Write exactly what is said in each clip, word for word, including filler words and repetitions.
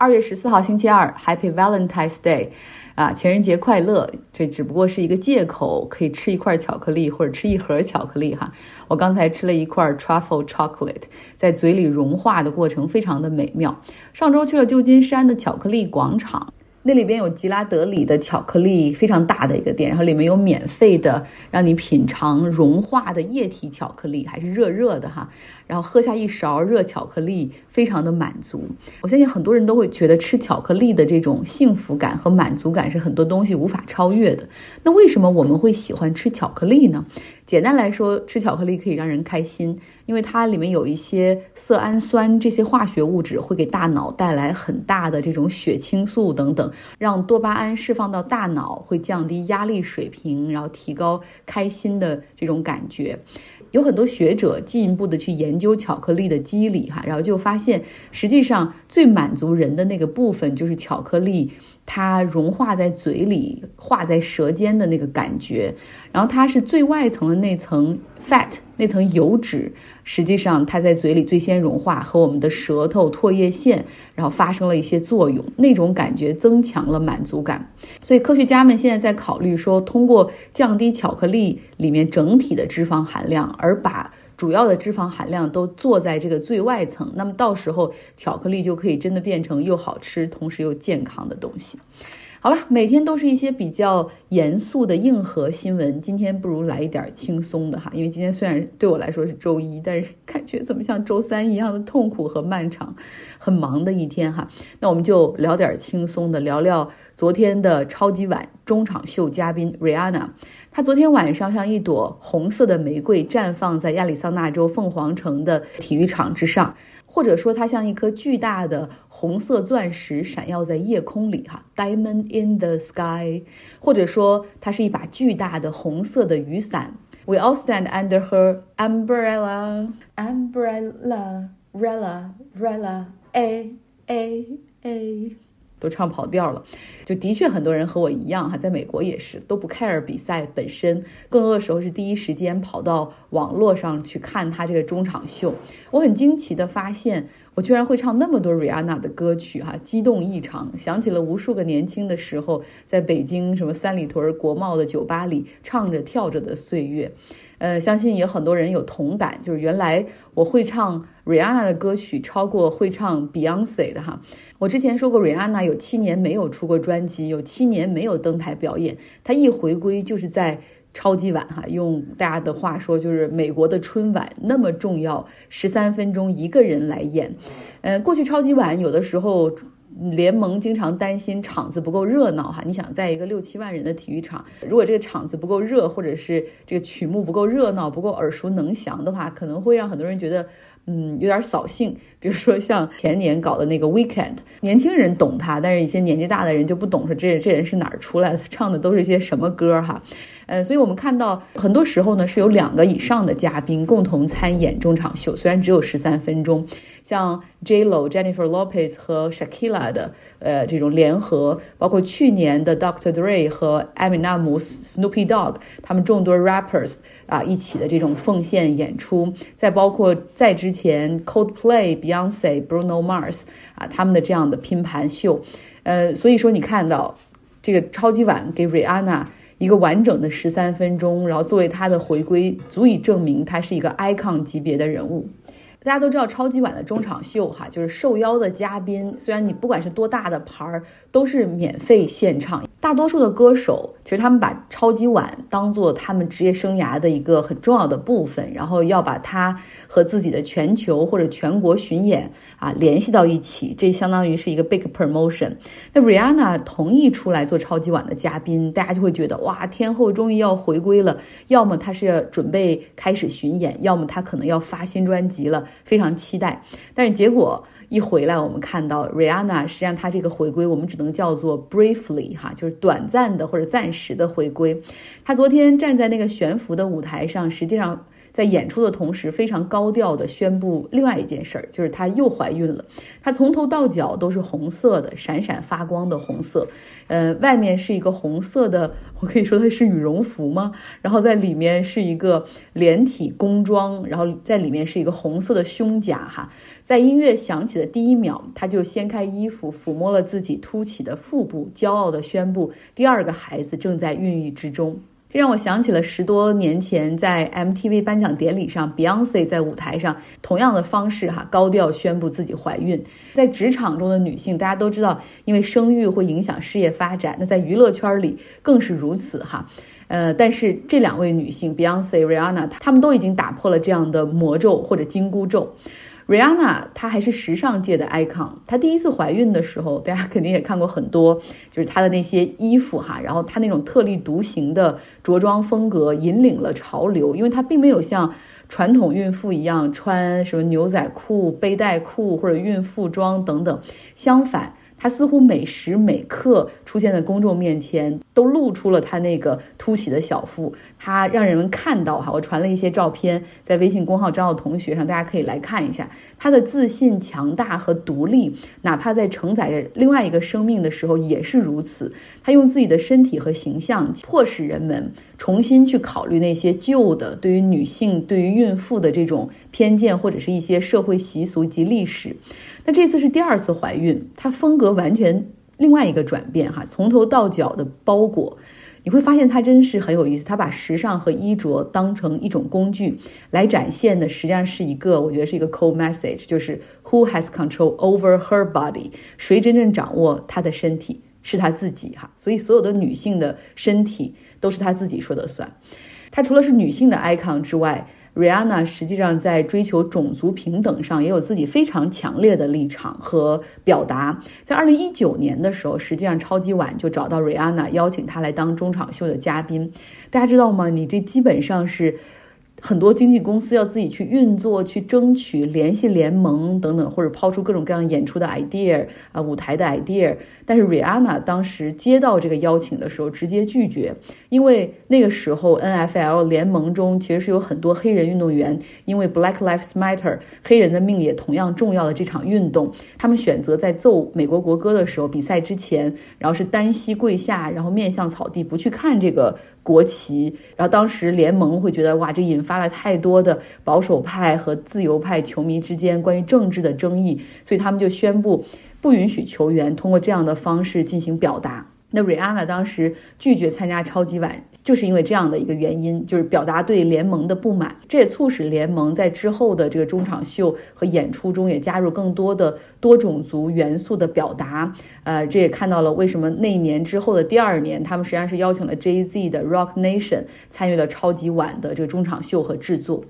二月十四号星期二 ，Happy Valentine's Day， 啊，情人节快乐！这只不过是一个借口，可以吃一块巧克力或者吃一盒巧克力哈。我刚才吃了一块 Truffle Chocolate， 在嘴里融化的过程非常的美妙。上周去了旧金山的巧克力广场。那里边有吉拉德里的巧克力，非常大的一个店，然后里面有免费的让你品尝融化的液体巧克力，还是热热的哈，然后喝下一勺热巧克力，非常的满足。我相信很多人都会觉得吃巧克力的这种幸福感和满足感是很多东西无法超越的。那为什么我们会喜欢吃巧克力呢？简单来说，吃巧克力可以让人开心，因为它里面有一些色氨酸这些化学物质会给大脑带来很大的这种血清素等等，让多巴胺释放到大脑，会降低压力水平，然后提高开心的这种感觉。有很多学者进一步的去研究巧克力的机理哈，然后就发现实际上最满足人的那个部分就是巧克力它融化在嘴里化在舌尖的那个感觉，然后它是最外层的那层 fat 那层油脂，实际上它在嘴里最先融化，和我们的舌头唾液腺然后发生了一些作用，那种感觉增强了满足感。所以科学家们现在在考虑说，通过降低巧克力里面整体的脂肪含量，而把主要的脂肪含量都做在这个最外层，那么到时候巧克力就可以真的变成又好吃同时又健康的东西。好了，每天都是一些比较严肃的硬核新闻，今天不如来一点轻松的哈，因为今天虽然对我来说是周一，但是感觉怎么像周三一样的痛苦和漫长，很忙的一天哈。那我们就聊点轻松的，聊聊昨天的超级碗中场秀嘉宾 Rihanna， 她昨天晚上像一朵红色的玫瑰绽放在亚利桑那州凤凰城的体育场之上，或者说她像一颗巨大的红色钻石闪耀在夜空里哈 Diamond in the sky， 或者说它是一把巨大的红色的雨伞 We all stand under her umbrella umbrella umbrella umbrella a a a， 都唱跑调了。就的确很多人和我一样哈，在美国也是都不 care 比赛本身，更多的时候是第一时间跑到网络上去看他这个中场秀。我很惊奇的发现我居然会唱那么多 Rihanna 的歌曲哈、啊，激动异常，想起了无数个年轻的时候在北京什么三里屯国贸的酒吧里唱着跳着的岁月。呃，相信也很多人有同感，就是原来我会唱 Rihanna 的歌曲超过会唱 Beyonce 的哈。我之前说过 Rihanna 有七年没有出过专辑，有七年没有登台表演，她一回归就是在超级碗哈，用大家的话说就是美国的春晚那么重要，十三分钟一个人来演。呃，过去超级碗有的时候联盟经常担心场子不够热闹哈，你想在一个六七万人的体育场，如果这个场子不够热，或者是这个曲目不够热闹不够耳熟能详的话，可能会让很多人觉得嗯，有点扫兴。比如说像前年搞的那个 Weekend， 年轻人懂他，但是一些年纪大的人就不懂，说这这人是哪儿出来的，唱的都是一些什么歌哈。呃，所以我们看到很多时候呢是有两个以上的嘉宾共同参演中场秀，虽然只有十三分钟。像 J Lo、Jennifer Lopez 和 Shakira 的呃这种联合，包括去年的 doctor Dre 和 Eminem、Snoop Dogg 他们众多 rappers 啊一起的这种奉献演出，再包括在之前 Coldplay、Beyoncé、Bruno Mars 啊他们的这样的拼盘秀，呃，所以说你看到这个超级碗给 Rihanna。一个完整的十三分钟，然后作为他的回归，足以证明他是一个 icon 级别的人物。大家都知道超级碗的中场秀哈，就是受邀的嘉宾，虽然你不管是多大的牌儿，都是免费现唱。大多数的歌手其实他们把超级碗当做他们职业生涯的一个很重要的部分，然后要把它和自己的全球或者全国巡演啊联系到一起，这相当于是一个 big promotion。那 Rihanna 同意出来做超级碗的嘉宾，大家就会觉得哇，天后终于要回归了，要么她是准备开始巡演，要么她可能要发新专辑了。非常期待，但是结果一回来，我们看到 Rihanna 实际上她这个回归，我们只能叫做 briefly 哈，就是短暂的或者暂时的回归。她昨天站在那个悬浮的舞台上，实际上在演出的同时非常高调的宣布另外一件事儿，就是她又怀孕了。她从头到脚都是红色的，闪闪发光的红色，呃，外面是一个红色的，我可以说它是羽绒服吗？然后在里面是一个连体工装，然后在里面是一个红色的胸甲哈。在音乐响起的第一秒，她就掀开衣服，抚摸了自己凸起的腹部，骄傲地宣布第二个孩子正在孕育之中。这让我想起了十多年前在 M T V 颁奖典礼上 Beyoncé 在舞台上同样的方式哈，高调宣布自己怀孕。在职场中的女性大家都知道，因为生育会影响事业发展，那在娱乐圈里更是如此哈。呃，但是这两位女性 Beyoncé、Rihanna 她们都已经打破了这样的魔咒或者金箍咒。Rihanna 她还是时尚界的 icon， 她第一次怀孕的时候大家肯定也看过很多，就是她的那些衣服哈，然后她那种特立独行的着装风格引领了潮流，因为她并没有像传统孕妇一样穿什么牛仔裤、背带裤或者孕妇装等等，相反她似乎每时每刻出现在公众面前都露出了她那个凸起的小腹，她让人们看到哈。我传了一些照片在微信公号张浩同学上，大家可以来看一下她的自信、强大和独立，哪怕在承载着另外一个生命的时候也是如此。她用自己的身体和形象迫使人们重新去考虑那些旧的对于女性、对于孕妇的这种偏见或者是一些社会习俗及历史。那这次是第二次怀孕，她风格完全另外一个转变哈，从头到脚的包裹，你会发现她真是很有意思。她把时尚和衣着当成一种工具来展现的，实际上是一个，我觉得是一个 cold message， 就是 who has control over her body， 谁真正掌握她的身体是她自己哈。所以所有的女性的身体都是她自己说的算。她除了是女性的 icon 之外， Rihanna 实际上在追求种族平等上也有自己非常强烈的立场和表达。在二零一九年的时候，实际上超级碗就找到 Rihanna 邀请她来当中场秀的嘉宾。大家知道吗？你这基本上是很多经纪公司要自己去运作、去争取、联系联盟等等，或者抛出各种各样演出的 idea 啊、舞台的 idea。 但是 Rihanna 当时接到这个邀请的时候直接拒绝，因为那个时候 N F L 联盟中其实是有很多黑人运动员，因为 Black Lives Matter 黑人的命也同样重要的这场运动，他们选择在奏美国国歌的时候比赛之前，然后是单膝跪下，然后面向草地，不去看这个国旗。然后当时联盟会觉得，哇，这引发了太多的保守派和自由派球迷之间关于政治的争议，所以他们就宣布不允许球员通过这样的方式进行表达。那 Rihanna 当时拒绝参加超级碗就是因为这样的一个原因，就是表达对联盟的不满。这也促使联盟在之后的这个中场秀和演出中也加入更多的多种族元素的表达。呃，这也看到了为什么那一年之后的第二年，他们实际上是邀请了 Jay Z 的 Roc Nation 参与了超级碗的这个中场秀和制作。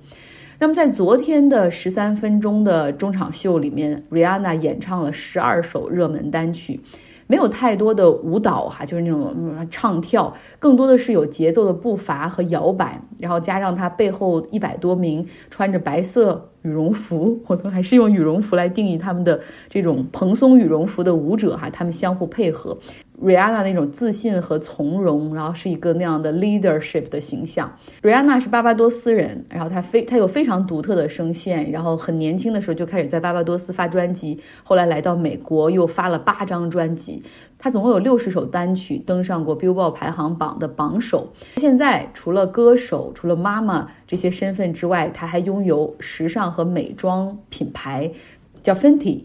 那么在昨天的十三分钟的中场秀里面， Rihanna 演唱了十二首热门单曲。没有太多的舞蹈哈，就是那种唱跳，更多的是有节奏的步伐和摇摆，然后加上他背后一百多名穿着白色羽绒服，我从还是用羽绒服来定义他们的这种蓬松羽绒服的舞者哈，他们相互配合。Rihanna 那种自信和从容，然后是一个那样的 leadership 的形象。Rihanna 是巴巴多斯人，然后她非她有非常独特的声线，然后很年轻的时候就开始在巴巴多斯发专辑，后来来到美国又发了八张专辑，她总共有六十首单曲登上过 Billboard 排行榜的榜首。现在除了歌手、除了妈妈这些身份之外，她还拥有时尚和美妆品牌，叫 Fenty，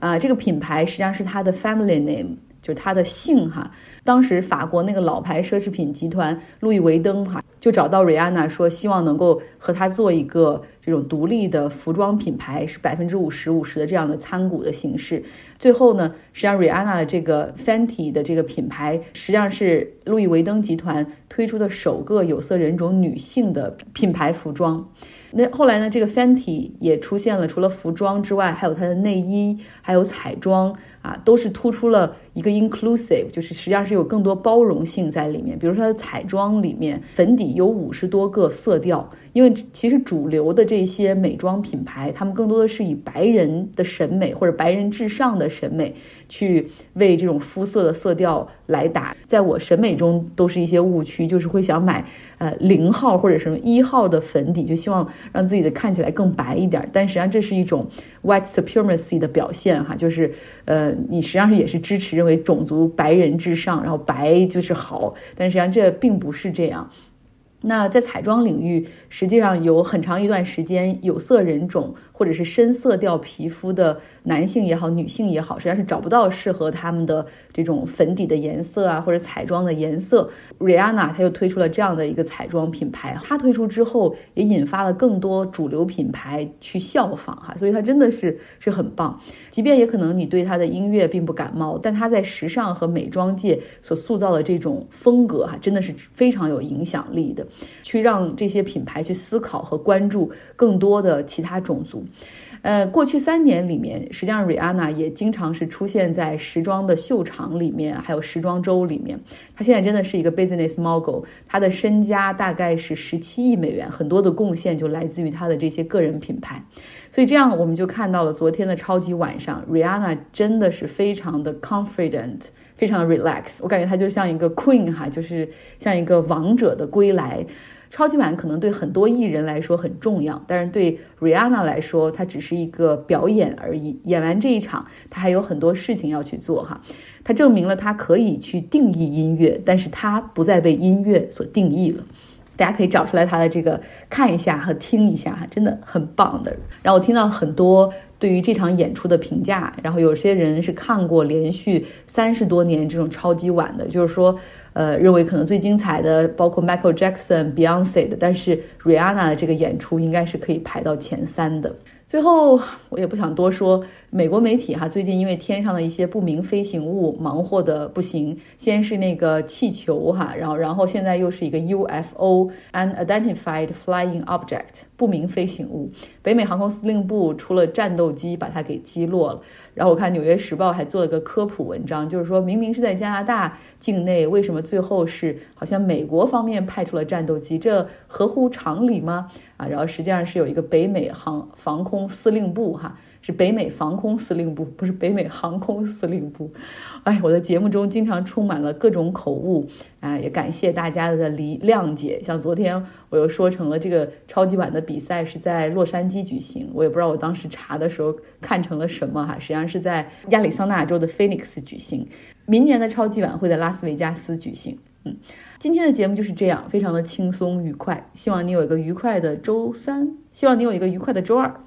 啊，这个品牌实际上是她的 family name。就是他的姓哈，当时法国那个老牌奢侈品集团路易威登哈，就找到 Rihanna 说，希望能够和他做一个这种独立的服装品牌，是百分之五十五十的这样的参股的形式。最后呢，实际上 Rihanna 的这个 Fenty 的这个品牌，实际上是路易威登集团推出的首个有色人种女性的品牌服装。那后来呢，这个 Fenty 也出现了，除了服装之外还有它的内衣还有彩妆啊，都是突出了一个 inclusive， 就是实际上是有更多包容性在里面。比如说它的彩妆里面，粉底有五十多个色调，因为其实主流的这些美妆品牌，他们更多的是以白人的审美或者白人至上的审美去为这种肤色的色调来打。在我审美中都是一些误区，就是会想买呃零号或者什么一号的粉底，就希望让自己的看起来更白一点，但实际上这是一种 white supremacy 的表现哈，就是呃你实际上也是支持认为种族白人至上，然后白就是好，但实际上这并不是这样。那在彩妆领域，实际上有很长一段时间，有色人种或者是深色调皮肤的男性也好，女性也好，实际上是找不到适合他们的这种粉底的颜色啊，或者彩妆的颜色。Rihanna 她又推出了这样的一个彩妆品牌，她推出之后也引发了更多主流品牌去效仿哈，所以她真的是是很棒。即便也可能你对她的音乐并不感冒，但她在时尚和美妆界所塑造的这种风格哈，真的是非常有影响力的。去让这些品牌去思考和关注更多的其他种族。呃，过去三年里面，实际上 Rihanna 也经常是出现在时装的秀场里面，还有时装周里面。她现在真的是一个 business mogul， 她的身家大概是十七亿美元，很多的贡献就来自于她的这些个人品牌。所以这样我们就看到了昨天的超级晚上 Rihanna 真的是非常的 confident，非常 relax， 我感觉他就像一个 queen 哈，就是像一个王者的归来。超级碗可能对很多艺人来说很重要，但是对 Rihanna 来说，她只是一个表演而已。演完这一场，她还有很多事情要去做哈。她证明了她可以去定义音乐，但是她不再被音乐所定义了。大家可以找出来她的这个看一下和听一下哈，真的很棒的。然后我听到很多对于这场演出的评价，然后有些人是看过连续三十多年这种超级碗的，就是说呃，认为可能最精彩的包括 Michael Jackson、Beyoncé 的，但是 Rihanna 的这个演出应该是可以排到前三的。最后我也不想多说，美国媒体哈最近因为天上的一些不明飞行物忙活的不行，先是那个气球哈，然后然后现在又是一个 U F O Unidentified Flying Object 不明飞行物，北美航空司令部出了战斗机把它给击落了。然后我看《纽约时报》还做了个科普文章，就是说明明是在加拿大境内，为什么最后是好像美国方面派出了战斗机，这合乎常理吗？啊，然后实际上是有一个北美航防空司令部哈，是北美防空司令部，不是北美航空司令部。哎，我的节目中经常充满了各种口误，哎，也感谢大家的理谅解。像昨天我又说成了这个超级碗的比赛是在洛杉矶举行，我也不知道我当时查的时候看成了什么哈，实际上是在亚利桑那州的 Phoenix 举行。明年的超级碗会在拉斯维加斯举行。嗯，今天的节目就是这样，非常的轻松愉快，希望你有一个愉快的周三，希望你有一个愉快的周二。